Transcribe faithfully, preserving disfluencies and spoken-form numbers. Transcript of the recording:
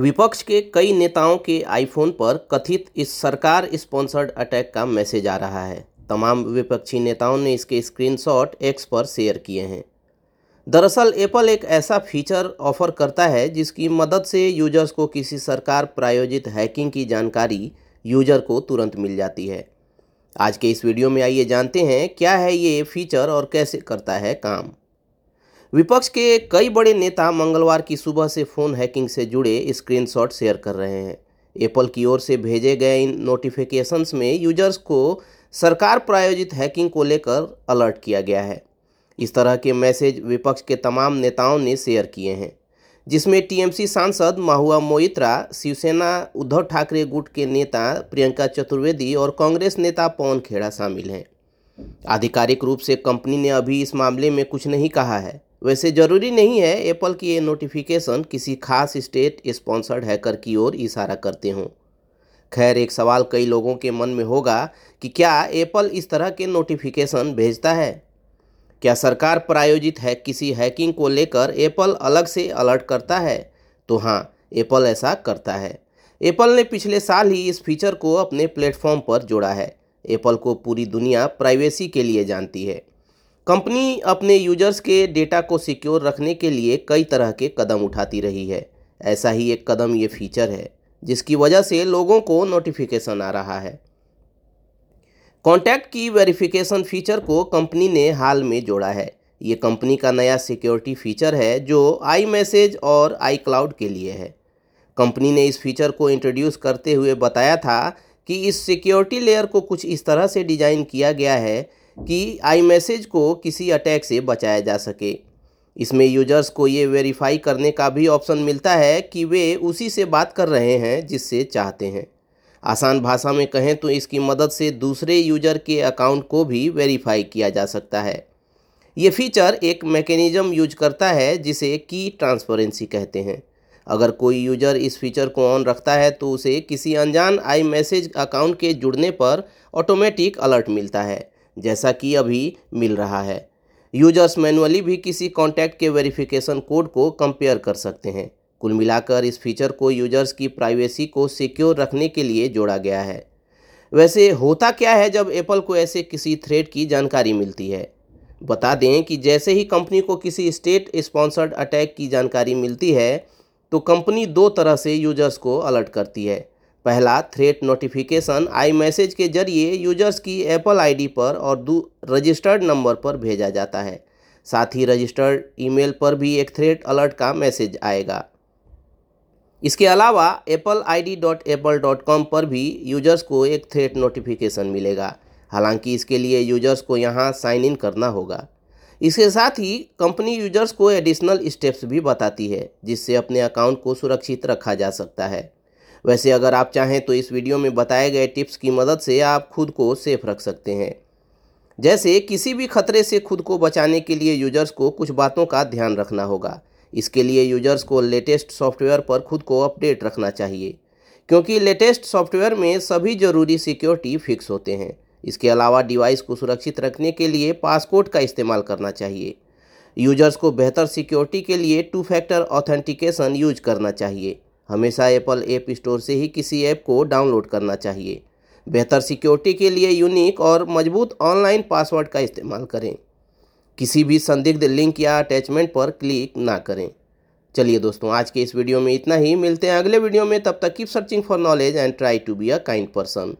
विपक्ष के कई नेताओं के आईफोन पर कथित इस सरकार स्पॉन्सर्ड अटैक का मैसेज आ रहा है। तमाम विपक्षी नेताओं ने इसके स्क्रीनशॉट एक्स पर शेयर किए हैं। दरअसल एप्पल एक ऐसा फीचर ऑफर करता है जिसकी मदद से यूजर्स को किसी सरकार प्रायोजित हैकिंग की जानकारी यूजर को तुरंत मिल जाती है। आज के इस वीडियो में आइए जानते हैं क्या है ये फीचर और कैसे करता है काम। विपक्ष के कई बड़े नेता मंगलवार की सुबह से फ़ोन हैकिंग से जुड़े स्क्रीनशॉट शेयर कर रहे हैं। एप्पल की ओर से भेजे गए इन नोटिफिकेशंस में यूजर्स को सरकार प्रायोजित हैकिंग को लेकर अलर्ट किया गया है। इस तरह के मैसेज विपक्ष के तमाम नेताओं ने शेयर किए हैं, जिसमें टीएमसी सांसद महुआ मोइत्रा, शिवसेना उद्धव ठाकरे गुट के नेता प्रियंका चतुर्वेदी और कांग्रेस नेता पवन खेड़ा शामिल हैं। आधिकारिक रूप से कंपनी ने अभी इस मामले में कुछ नहीं कहा है। वैसे जरूरी नहीं है एप्पल की ये नोटिफिकेशन किसी खास स्टेट स्पॉन्सर्ड हैकर की ओर इशारा करते हों। खैर, एक सवाल कई लोगों के मन में होगा कि क्या एप्पल इस तरह के नोटिफिकेशन भेजता है? क्या सरकार प्रायोजित है किसी हैकिंग को लेकर एप्पल अलग से अलर्ट करता है? तो हाँ, एप्पल ऐसा करता है। एप्पल ने पिछले साल ही इस फीचर को अपने प्लेटफॉर्म पर जोड़ा है। एप्पल को पूरी दुनिया प्राइवेसी के लिए जानती है। कंपनी अपने यूजर्स के डेटा को सिक्योर रखने के लिए कई तरह के कदम उठाती रही है। ऐसा ही एक कदम ये फीचर है, जिसकी वजह से लोगों को नोटिफिकेशन आ रहा है। कॉन्टैक्ट की वेरिफिकेशन फीचर को कंपनी ने हाल में जोड़ा है। ये कंपनी का नया सिक्योरिटी फीचर है जो आई मैसेज और आई क्लाउड के लिए है। कंपनी ने इस फीचर को इंट्रोड्यूस करते हुए बताया था कि इस सिक्योरिटी लेयर को कुछ इस तरह से डिज़ाइन किया गया है कि आई मैसेज को किसी अटैक से बचाया जा सके। इसमें यूजर्स को ये वेरीफाई करने का भी ऑप्शन मिलता है कि वे उसी से बात कर रहे हैं जिससे चाहते हैं। आसान भाषा में कहें तो इसकी मदद से दूसरे यूजर के अकाउंट को भी वेरीफाई किया जा सकता है। ये फीचर एक मैकेनिज़्म यूज करता है जिसे की ट्रांसपेरेंसी कहते हैं। अगर कोई यूजर इस फीचर को ऑन रखता है तो उसे किसी अनजान आई मैसेज अकाउंट के जुड़ने पर ऑटोमेटिक अलर्ट मिलता है, जैसा कि अभी मिल रहा है। यूजर्स मैनुअली भी किसी कॉन्टैक्ट के वेरिफिकेशन कोड को कंपेयर कर सकते हैं। कुल मिलाकर इस फीचर को यूजर्स की प्राइवेसी को सिक्योर रखने के लिए जोड़ा गया है। वैसे होता क्या है जब एप्पल को ऐसे किसी थ्रेट की जानकारी मिलती है? बता दें कि जैसे ही कंपनी को किसी स्टेट स्पॉन्सर्ड अटैक की जानकारी मिलती है तो कंपनी दो तरह से यूजर्स को अलर्ट करती है। पहला थ्रेट नोटिफिकेशन आई मैसेज के जरिए यूजर्स की एप्पल आईडी पर और दू रजिस्टर्ड नंबर पर भेजा जाता है। साथ ही रजिस्टर्ड ईमेल पर भी एक थ्रेट अलर्ट का मैसेज आएगा। इसके अलावा Apple I D dot Apple dot com पर भी यूजर्स को एक थ्रेट नोटिफिकेशन मिलेगा। हालांकि इसके लिए यूजर्स को यहां साइन इन करना होगा। इसके साथ ही कंपनी यूजर्स को एडिशनल स्टेप्स भी बताती है जिससे अपने अकाउंट को सुरक्षित रखा जा सकता है। वैसे अगर आप चाहें तो इस वीडियो में बताए गए टिप्स की मदद से आप खुद को सेफ रख सकते हैं। जैसे किसी भी खतरे से खुद को बचाने के लिए यूजर्स को कुछ बातों का ध्यान रखना होगा। इसके लिए यूजर्स को लेटेस्ट सॉफ्टवेयर पर खुद को अपडेट रखना चाहिए, क्योंकि लेटेस्ट सॉफ्टवेयर में सभी ज़रूरी सिक्योरिटी फिक्स होते हैं। इसके अलावा डिवाइस को सुरक्षित रखने के लिए पासकोड का इस्तेमाल करना चाहिए। यूजर्स को बेहतर सिक्योरिटी के लिए टू फैक्टर ऑथेंटिकेशन यूज करना चाहिए। हमेशा एप्पल ऐप स्टोर से ही किसी ऐप को डाउनलोड करना चाहिए। बेहतर सिक्योरिटी के लिए यूनिक और मजबूत ऑनलाइन पासवर्ड का इस्तेमाल करें। किसी भी संदिग्ध लिंक या अटैचमेंट पर क्लिक ना करें। चलिए दोस्तों, आज के इस वीडियो में इतना ही। मिलते हैं अगले वीडियो में। तब तक keep searching for knowledge and try to be a kind person.